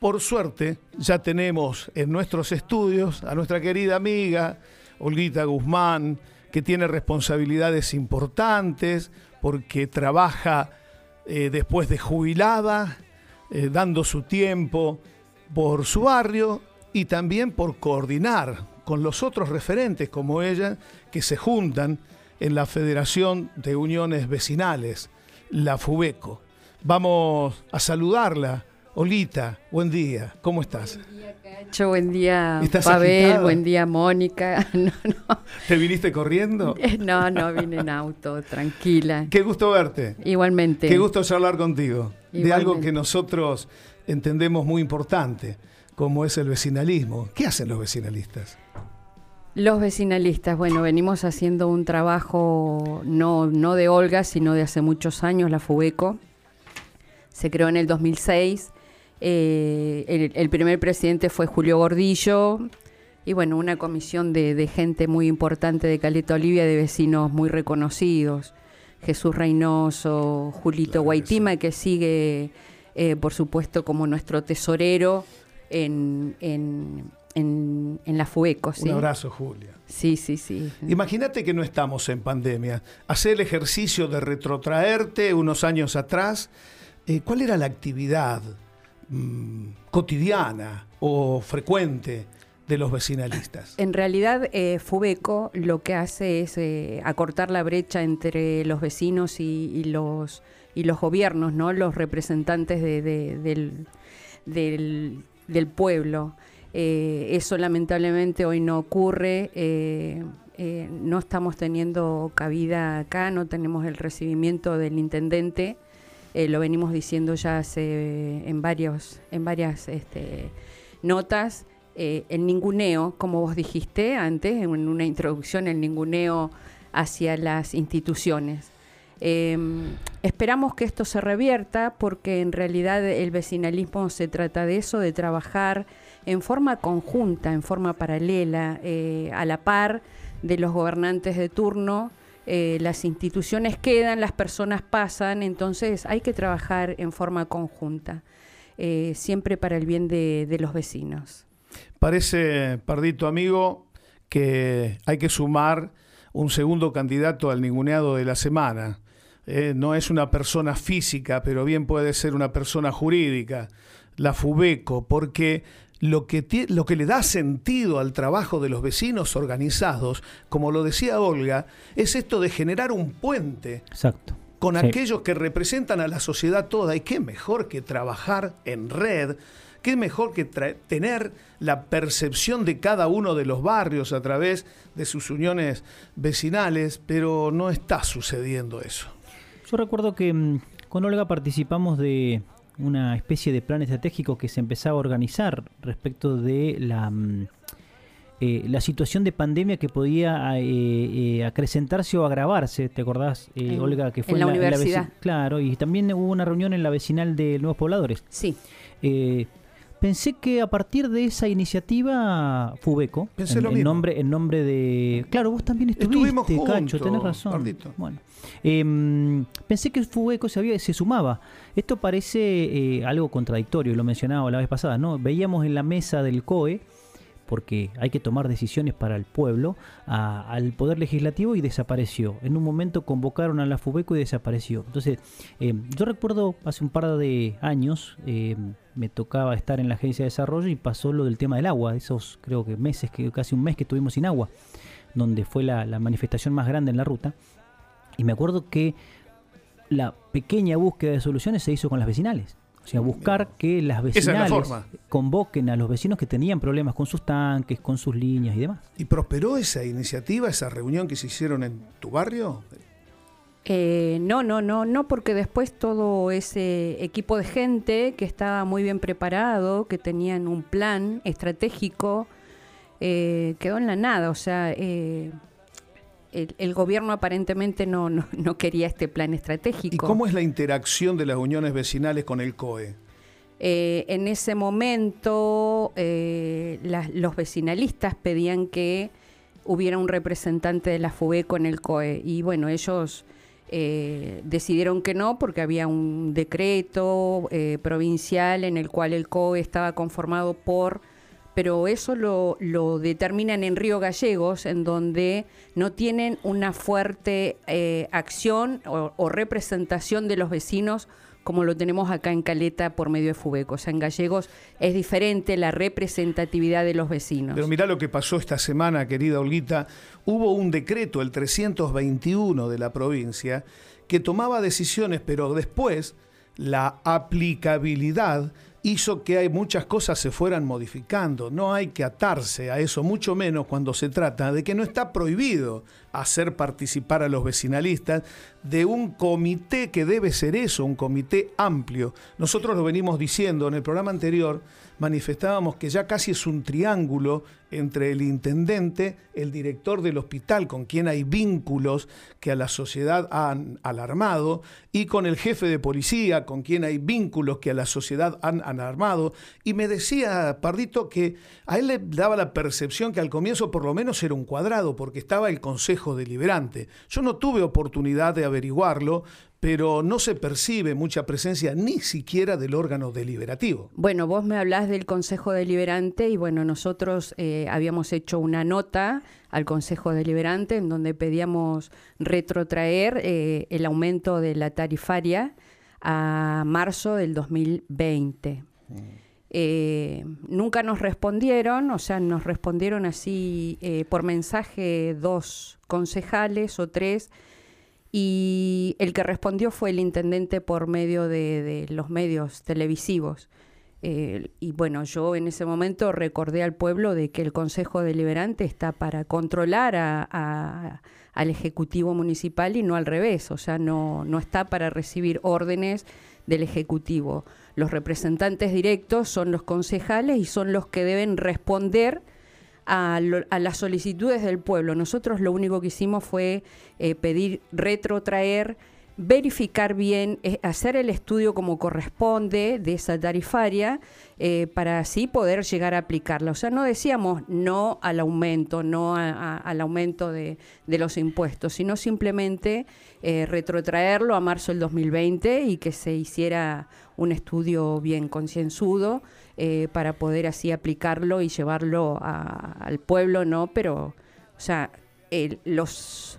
Por suerte, ya tenemos en nuestros estudios a nuestra querida amiga Olguita Guzmán, que tiene responsabilidades importantes porque trabaja después de jubilada, dando su tiempo por su barrio y también por coordinar con los otros referentes como ella, que se juntan en la Federación de Uniones Vecinales, la FUVECO. Vamos a saludarla. Olita, buen día, ¿cómo estás? Buen día, Cacho, buen día, Pavel, agitada? Buen día, Mónica. No. ¿Te viniste corriendo? No, vine en auto, tranquila. Qué gusto verte. Igualmente. Qué gusto charlar contigo. Igualmente. De algo que nosotros entendemos muy importante, como es el vecinalismo. ¿Qué hacen los vecinalistas? Los vecinalistas, bueno, venimos haciendo un trabajo no de Olga, sino de hace muchos años, la FUVECO. Se creó en el 2006, el primer presidente fue Julio Gordillo, y bueno, una comisión de gente muy importante de Caleta Olivia, de vecinos muy reconocidos, Jesús Reynoso, Julito Huaitima, que sigue, por supuesto, como nuestro tesorero en la FUVECO, ¿sí? Un abrazo, Julia. Sí. Imagínate que no estamos en pandemia. Hacer el ejercicio de retrotraerte unos años atrás. ¿Cuál era la actividad cotidiana o frecuente de los vecinalistas? En realidad, FUVECO lo que hace es acortar la brecha entre los vecinos y los gobiernos, ¿no? Los representantes del pueblo. Eso lamentablemente hoy no ocurre. No estamos teniendo cabida acá, no tenemos el recibimiento del intendente. Lo venimos diciendo ya hace, en varias notas, el ninguneo, como vos dijiste antes, en una introducción, el ninguneo hacia las instituciones. Esperamos que esto se revierta porque en realidad el vecinalismo se trata de eso, de trabajar en forma conjunta, en forma paralela, a la par de los gobernantes de turno. Las instituciones quedan, las personas pasan, entonces hay que trabajar en forma conjunta, siempre para el bien de los vecinos. Parece, Pardito amigo, que hay que sumar un segundo candidato al ninguneado de la semana. No es una persona física, pero bien puede ser una persona jurídica, la FUVECO, porque lo que le da sentido al trabajo de los vecinos organizados, como lo decía Olga, es esto de generar un puente. Exacto. Con aquellos que representan a la sociedad toda. Y qué mejor que trabajar en red, qué mejor que tener la percepción de cada uno de los barrios a través de sus uniones vecinales, pero no está sucediendo eso. Yo recuerdo que con Olga participamos de una especie de plan estratégico que se empezaba a organizar respecto de la situación de pandemia que podía acrecentarse o agravarse. ¿Te acordás, Olga, que fue en la universidad? Claro, y también hubo una reunión en la vecinal de Nuevos Pobladores. Sí. Pensé que a partir de esa iniciativa FUVECO, en nombre de... Claro, vos también estuvimos juntos, Cacho, tenés razón. Pardito. Bueno, pensé que FUVECO se sumaba. Esto parece algo contradictorio, lo mencionaba la vez pasada, ¿no? Veíamos en la mesa del COE, porque hay que tomar decisiones para el pueblo, al Poder Legislativo, y desapareció. En un momento convocaron a la FUVECO y desapareció. Entonces, yo recuerdo hace un par de años... me tocaba estar en la Agencia de Desarrollo y pasó lo del tema del agua, esos creo que meses, que casi un mes que estuvimos sin agua, donde fue la manifestación más grande en la ruta, y me acuerdo que la pequeña búsqueda de soluciones se hizo con las vecinales, o sea, buscar que las vecinales convoquen a los vecinos que tenían problemas con sus tanques, con sus líneas y demás. ¿Y prosperó esa iniciativa, esa reunión que se hicieron en tu barrio? No, porque después todo ese equipo de gente que estaba muy bien preparado, que tenían un plan estratégico, quedó en la nada. O sea, el gobierno aparentemente no quería este plan estratégico. ¿Y cómo es la interacción de las uniones vecinales con el COE? En ese momento los vecinalistas pedían que hubiera un representante de la FUVECO en el COE, y bueno, ellos... Decidieron que no, porque había un decreto provincial en el cual el COE estaba conformado por... Pero eso lo determinan en Río Gallegos, en donde no tienen una fuerte acción o representación de los vecinos como lo tenemos acá en Caleta por medio de FUVECO. O sea, en Gallegos es diferente la representatividad de los vecinos. Pero mirá lo que pasó esta semana, querida Olguita. Hubo un decreto, el 321 de la provincia, que tomaba decisiones, pero después la aplicabilidad hizo que muchas cosas se fueran modificando. No hay que atarse a eso, mucho menos cuando se trata de que no está prohibido hacer participar a los vecinalistas de un comité que debe ser eso, un comité amplio. Nosotros lo venimos diciendo en el programa anterior, manifestábamos que ya casi es un triángulo entre el intendente, el director del hospital, con quien hay vínculos que a la sociedad han alarmado, y con el jefe de policía, con quien hay vínculos que a la sociedad han alarmado. Y me decía Pardito que a él le daba la percepción que al comienzo por lo menos era un cuadrado, porque estaba el Consejo Deliberante. Yo no tuve oportunidad de averiguarlo, pero no se percibe mucha presencia ni siquiera del órgano deliberativo. Bueno, vos me hablás del Consejo Deliberante y bueno, nosotros habíamos hecho una nota al Consejo Deliberante en donde pedíamos retrotraer el aumento de la tarifaria a marzo del 2020. Nunca nos respondieron, o sea, nos respondieron así por mensaje 2 concejales o 3, y el que respondió fue el intendente por medio de los medios televisivos. Y bueno, yo en ese momento recordé al pueblo de que el Consejo Deliberante está para controlar al Ejecutivo Municipal y no al revés, o sea, no está para recibir órdenes del Ejecutivo. Los representantes directos son los concejales y son los que deben responder a las solicitudes del pueblo. Nosotros lo único que hicimos fue pedir retrotraer, verificar bien, hacer el estudio como corresponde de esa tarifaria para así poder llegar a aplicarla. O sea, no decíamos no al aumento, no al aumento de los impuestos, sino simplemente retrotraerlo a marzo del 2020 y que se hiciera un estudio bien concienzudo para poder así aplicarlo y llevarlo al pueblo, ¿no? Pero, o sea, los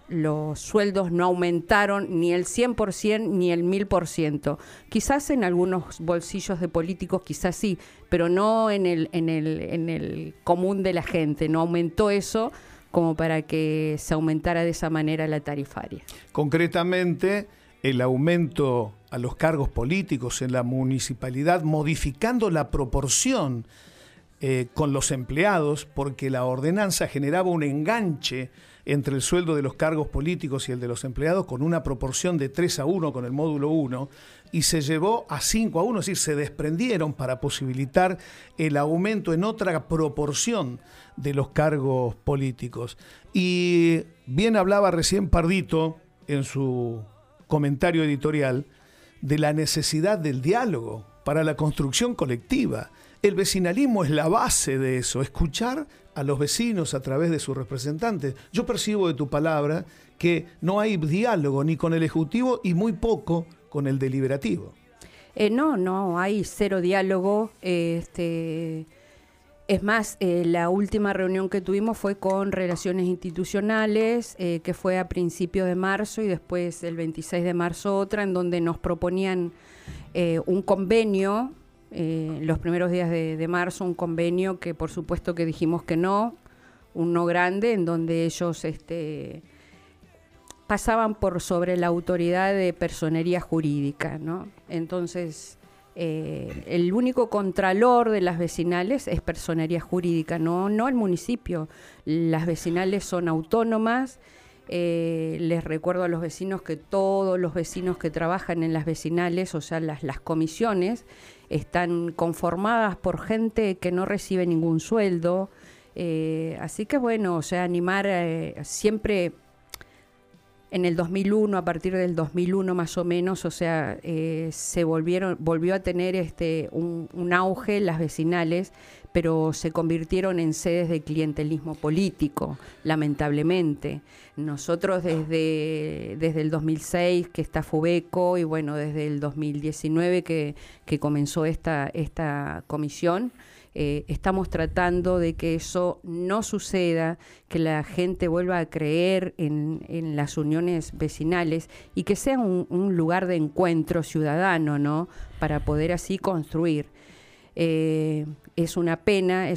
sueldos no aumentaron ni el 100% ni el 1000%. Quizás en algunos bolsillos de políticos, quizás sí, pero no en el común de la gente. No aumentó eso como para que se aumentara de esa manera la tarifaria. Concretamente, el aumento a los cargos políticos en la municipalidad, modificando la proporción con los empleados, porque la ordenanza generaba un enganche entre el sueldo de los cargos políticos y el de los empleados con una proporción de 3-1 con el módulo 1, y se llevó a 5-1, es decir, se desprendieron para posibilitar el aumento en otra proporción de los cargos políticos. Y bien hablaba recién Pardito en su comentario editorial de la necesidad del diálogo para la construcción colectiva. El vecinalismo es la base de eso, escuchar a los vecinos a través de sus representantes. Yo percibo de tu palabra que no hay diálogo ni con el Ejecutivo y muy poco con el Deliberativo. No, hay cero diálogo. Es más, la última reunión que tuvimos fue con Relaciones Institucionales, que fue a principios de marzo, y después el 26 de marzo otra, en donde nos proponían un convenio, los primeros días de marzo, un convenio que por supuesto que dijimos que no, un no grande, en donde ellos pasaban por sobre la autoridad de Personería Jurídica, ¿no? Entonces... el único contralor de las vecinales es Personería Jurídica, no el municipio. Las vecinales son autónomas. Les recuerdo a los vecinos que todos los vecinos que trabajan en las vecinales, o sea, las comisiones, están conformadas por gente que no recibe ningún sueldo. Así que bueno, o sea, animar siempre... En el 2001, a partir del 2001 más o menos, o sea, volvió a tener un auge las vecinales, pero se convirtieron en sedes de clientelismo político, lamentablemente. Nosotros desde el 2006 que está FUVECO y bueno, desde el 2019 que comenzó esta comisión, estamos tratando de que eso no suceda, que la gente vuelva a creer en las uniones vecinales y que sea un lugar de encuentro ciudadano, ¿no? Para poder así construir. Es una pena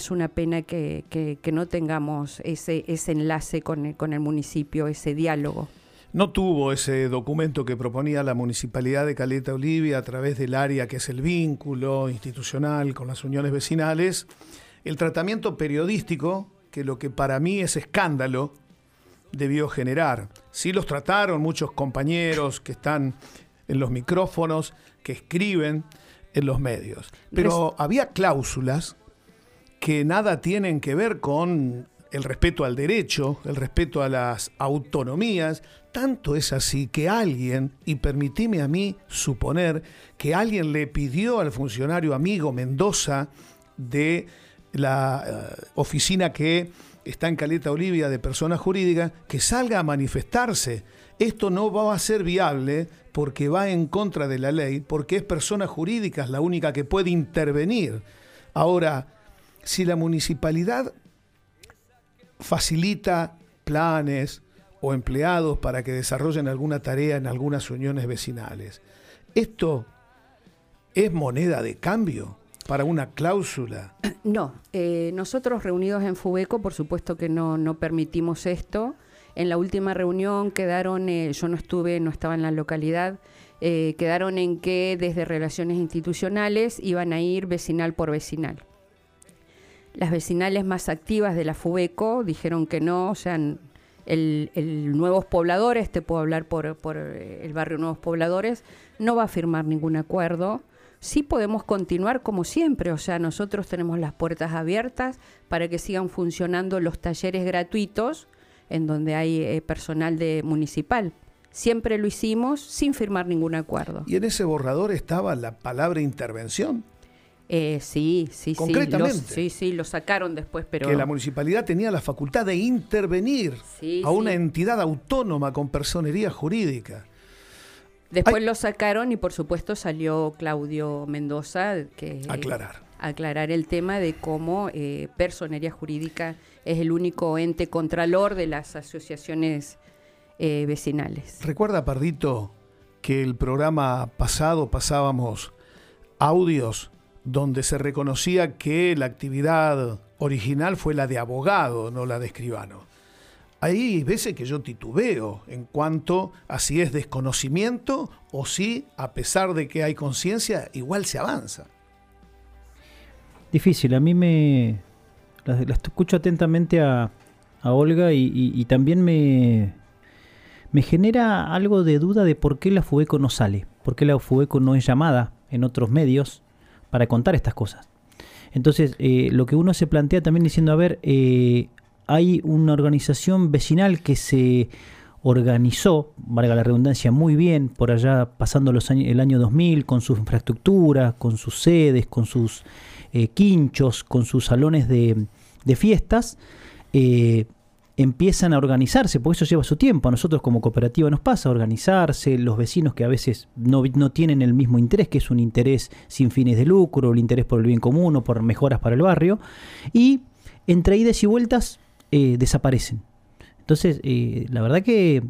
que no tengamos ese enlace con el municipio, ese diálogo. No tuvo ese documento que proponía la Municipalidad de Caleta Olivia a través del área que es el vínculo institucional con las uniones vecinales, el tratamiento periodístico que lo que para mí es escándalo debió generar. Sí los trataron muchos compañeros que están en los micrófonos, que escriben en los medios, pero había cláusulas que nada tienen que ver con el respeto al derecho, el respeto a las autonomías. Tanto es así que alguien, y permitime a mí suponer, que alguien le pidió al funcionario amigo Mendoza de la oficina que está en Caleta Olivia de Personas Jurídicas que salga a manifestarse. Esto no va a ser viable porque va en contra de la ley, porque es Personas Jurídicas la única que puede intervenir. Ahora, si la municipalidad facilita planes o empleados para que desarrollen alguna tarea en algunas uniones vecinales, ¿esto es moneda de cambio para una cláusula? No, nosotros reunidos en FUVECO, por supuesto que no permitimos esto. En la última reunión quedaron, yo no estaba en la localidad, quedaron en que desde Relaciones Institucionales iban a ir vecinal por vecinal. Las vecinales más activas de la FUVECO dijeron que no, o sea, el Nuevos Pobladores, te puedo hablar por el barrio Nuevos Pobladores, no va a firmar ningún acuerdo. Sí podemos continuar como siempre, o sea, nosotros tenemos las puertas abiertas para que sigan funcionando los talleres gratuitos en donde hay personal municipal. Siempre lo hicimos sin firmar ningún acuerdo. ¿Y en ese borrador estaba la palabra intervención? Sí. Concretamente. Sí, lo sacaron después, pero... Que la municipalidad tenía la facultad de intervenir una entidad autónoma con personería jurídica. Después lo sacaron y por supuesto salió Claudio Mendoza que... Aclarar el tema de cómo Personería Jurídica es el único ente contralor de las asociaciones vecinales. Recuerda, Pardito, que el programa pasado pasábamos audios donde se reconocía que la actividad original fue la de abogado, no la de escribano. Hay veces que yo titubeo en cuanto a si es desconocimiento o si, a pesar de que hay conciencia, igual se avanza. Difícil, a mí me... La escucho atentamente a Olga y también me genera algo de duda de por qué la FUVECO no sale, por qué la FUVECO no es llamada en otros medios para contar estas cosas. Entonces, lo que uno se plantea también diciendo, a ver... hay una organización vecinal que se organizó, valga la redundancia, muy bien, por allá pasando el año 2000, con sus infraestructuras, con sus sedes, con sus quinchos, con sus salones de fiestas, empiezan a organizarse, porque eso lleva su tiempo. A nosotros como cooperativa nos pasa, organizarse, los vecinos que a veces no tienen el mismo interés, que es un interés sin fines de lucro, el interés por el bien común o por mejoras para el barrio, y entre idas y vueltas, desaparecen. Entonces, la verdad que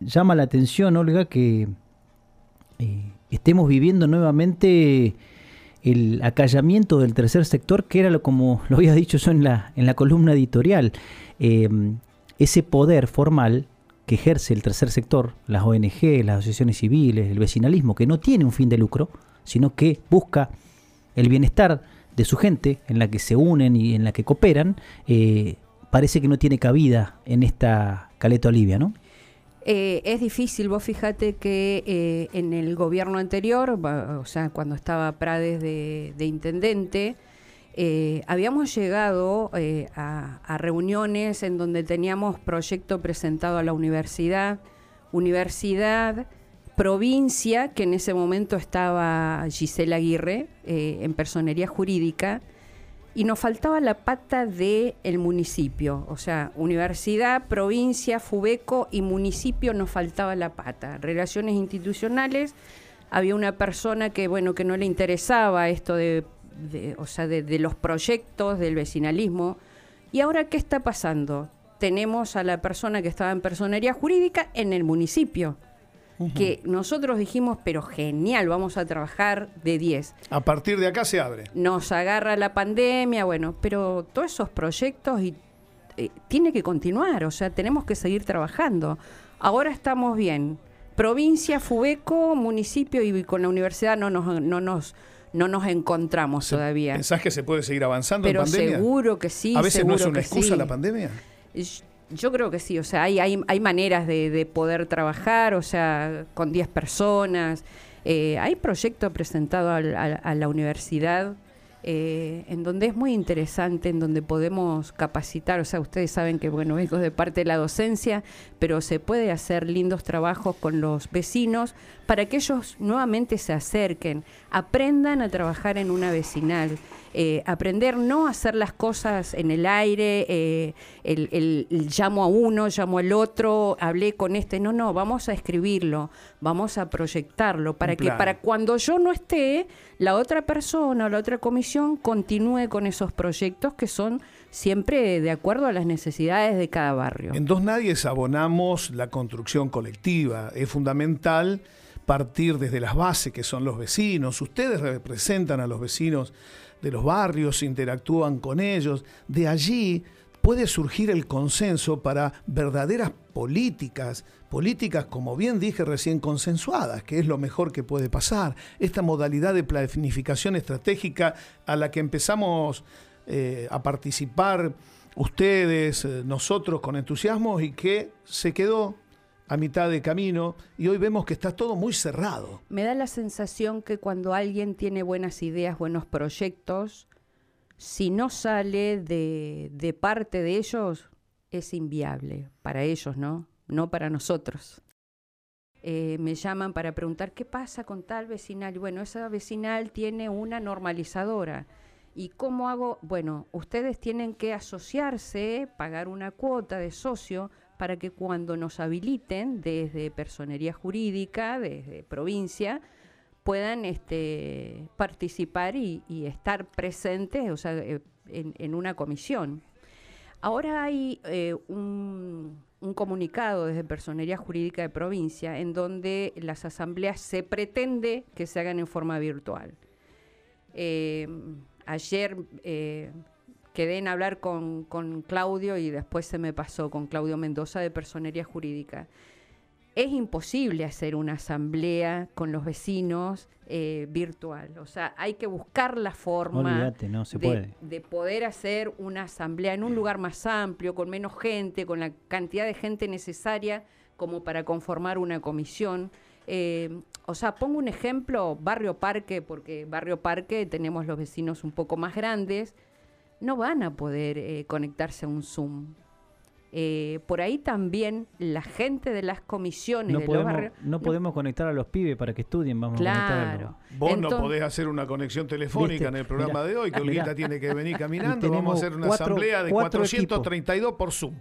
llama la atención, Olga, que estemos viviendo nuevamente el acallamiento del tercer sector, que era como lo había dicho yo en la columna editorial. Ese poder formal que ejerce el tercer sector, las ONG, las asociaciones civiles, el vecinalismo, que no tiene un fin de lucro, sino que busca el bienestar de su gente, en la que se unen y en la que cooperan, parece que no tiene cabida en esta Caleta Olivia, ¿no? Es difícil, vos fíjate que en el gobierno anterior, o sea, cuando estaba Prades de intendente, habíamos llegado a reuniones en donde teníamos proyecto presentado a la universidad, provincia, que en ese momento estaba Gisela Aguirre en Personería Jurídica, y nos faltaba la pata del municipio, o sea, universidad, provincia, FUVECO y municipio nos faltaba la pata. Relaciones institucionales, había una persona que, bueno, que no le interesaba esto de los proyectos, del vecinalismo. ¿Y ahora qué está pasando? Tenemos a la persona que estaba en Personería Jurídica en el municipio. Que nosotros dijimos, pero genial, vamos a trabajar de 10. A partir de acá se abre. Nos agarra la pandemia, bueno, pero todos esos proyectos tiene que continuar, o sea, tenemos que seguir trabajando. Ahora estamos bien. Provincia, FUVECO, municipio y con la universidad no nos encontramos todavía. ¿Pensás que se puede seguir avanzando en pandemia? Pero seguro que sí. ¿A veces no es una excusa la pandemia? Yo creo que sí, o sea, hay maneras de poder trabajar, o sea, con 10 personas. Hay proyectos presentados a la universidad en donde es muy interesante, en donde podemos capacitar, o sea, ustedes saben que, bueno, es de parte de la docencia, pero se puede hacer lindos trabajos con los vecinos para que ellos nuevamente se acerquen, aprendan a trabajar en una vecinal. Aprender no hacer las cosas en el aire, el llamo a uno, llamo al otro, hablé con este, no, vamos a escribirlo, vamos a proyectarlo, para que para cuando yo no esté, la otra persona o la otra comisión continúe con esos proyectos que son siempre de acuerdo a las necesidades de cada barrio. En Dos Nadies abonamos la construcción colectiva, es fundamental partir desde las bases que son los vecinos, ustedes representan a los vecinos de los barrios, interactúan con ellos. De allí puede surgir el consenso para verdaderas políticas, como bien dije recién, consensuadas, que es lo mejor que puede pasar. Esta modalidad de planificación estratégica a la que empezamos a participar ustedes, nosotros, con entusiasmo, y que se quedó a mitad de camino, y hoy vemos que está todo muy cerrado. Me da la sensación que cuando alguien tiene buenas ideas, buenos proyectos, si no sale de parte de ellos, es inviable. Para ellos, ¿no? No para nosotros. Me llaman para preguntar, ¿qué pasa con tal vecinal? Bueno, esa vecinal tiene una normalizadora. ¿Y cómo hago? Bueno, ustedes tienen que asociarse, pagar una cuota de socio, para que cuando nos habiliten desde Personería Jurídica, desde provincia, puedan participar y estar presentes, o sea, en una comisión. Ahora hay un comunicado desde Personería Jurídica de provincia en donde las asambleas se pretende que se hagan en forma virtual. Ayer quedé en hablar con Claudio y después se me pasó, con Claudio Mendoza de Personería Jurídica. Es imposible hacer una asamblea con los vecinos virtual. O sea, hay que buscar la forma de poder hacer una asamblea en un lugar más amplio, con menos gente, con la cantidad de gente necesaria como para conformar una comisión. O sea, pongo un ejemplo, Barrio Parque, porque Barrio Parque tenemos los vecinos un poco más grandes, no van a poder conectarse a un Zoom. Por ahí también la gente de las comisiones no podemos conectar a los pibes para que estudien, vamos claro. A vos entonces, no podés hacer una conexión telefónica, ¿viste? En el programa de hoy, que Olguita tiene que venir caminando, vamos a hacer una asamblea de 432 equipos por Zoom.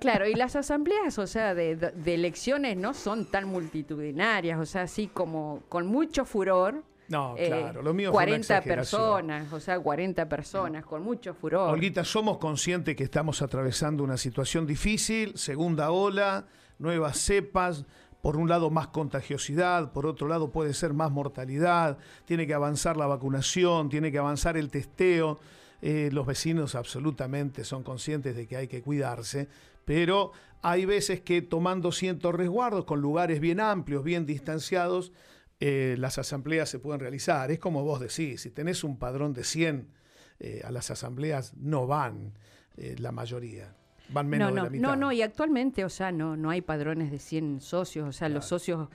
Claro, y las asambleas, o sea, de elecciones no son tan multitudinarias, o sea, así como con mucho furor. No, claro, lo mío 40 personas, con mucho furor. Olguita, somos conscientes que estamos atravesando una situación difícil, segunda ola, nuevas cepas, por un lado más contagiosidad, por otro lado puede ser más mortalidad, tiene que avanzar la vacunación, tiene que avanzar el testeo. Los vecinos absolutamente son conscientes de que hay que cuidarse, pero hay veces que tomando ciertos resguardos, con lugares bien amplios, bien distanciados, las asambleas se pueden realizar. Es como vos decís, si tenés un padrón de 100, a las asambleas no van la mayoría, van menos de la mitad. No, y actualmente, o sea, no hay padrones de 100 socios, o sea, claro. Los socios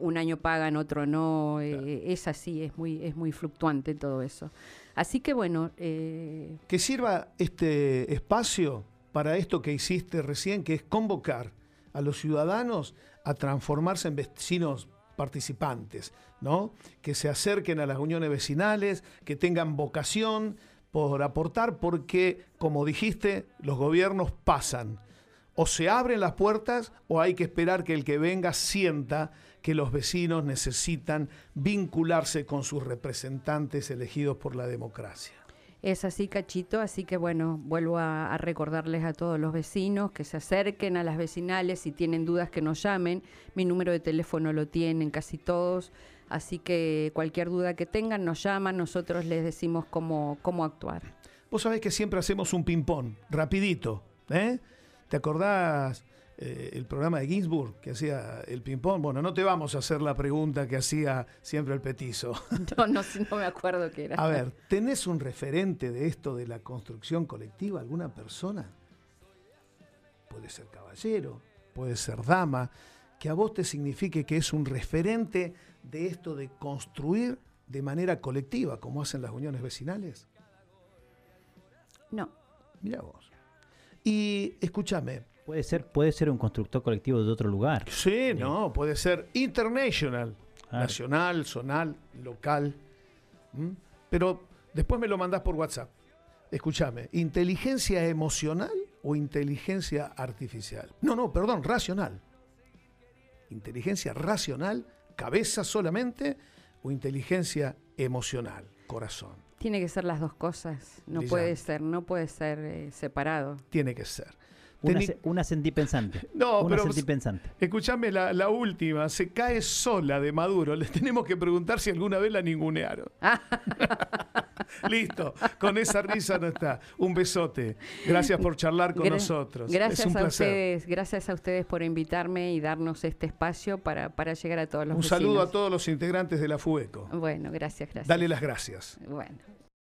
un año pagan, otro no, claro. Es así, es muy fluctuante todo eso. Así que bueno... Que sirva este espacio para esto que hiciste recién, que es convocar a los ciudadanos a transformarse en vecinos participantes, ¿no? Que se acerquen a las uniones vecinales, que tengan vocación por aportar, porque, como dijiste, los gobiernos pasan. O se abren las puertas o hay que esperar que el que venga sienta que los vecinos necesitan vincularse con sus representantes elegidos por la democracia. Es así, Cachito, así que bueno, vuelvo a recordarles a todos los vecinos que se acerquen a las vecinales, si tienen dudas que nos llamen, mi número de teléfono lo tienen casi todos, así que cualquier duda que tengan nos llaman, nosotros les decimos cómo actuar. Vos sabés que siempre hacemos un ping-pong, rapidito, ¿eh? ¿Te acordás el programa de Ginsburg que hacía el ping-pong? Bueno, no te vamos a hacer la pregunta que hacía siempre el petizo. No me acuerdo qué era. A ver, ¿tenés un referente de esto de la construcción colectiva? ¿Alguna persona? Puede ser caballero, puede ser dama, que a vos te signifique que es un referente de esto de construir de manera colectiva, como hacen las uniones vecinales. No. Mirá vos. Y escúchame. Puede ser un constructor colectivo de otro lugar. Sí, no, puede ser international, nacional, zonal, local. ¿Mm? Pero después me lo mandás por WhatsApp. Escúchame, ¿inteligencia emocional o inteligencia artificial? No, perdón, racional. ¿Inteligencia racional, cabeza solamente, o inteligencia emocional, corazón? Tiene que ser las dos cosas, no puede ser separado. Tiene que ser. Una sentipensante. No, una sentipensante. Escuchame la última, se cae sola de Maduro. Les tenemos que preguntar si alguna vez la ningunearon. Listo, con esa risa no está. Un besote. Gracias por charlar con nosotros. Gracias, es un placer. Gracias a ustedes por invitarme y darnos este espacio para llegar a todos los vecinos. Un saludo a todos los integrantes de la FUVECO. Bueno, gracias. Dale las gracias. Bueno.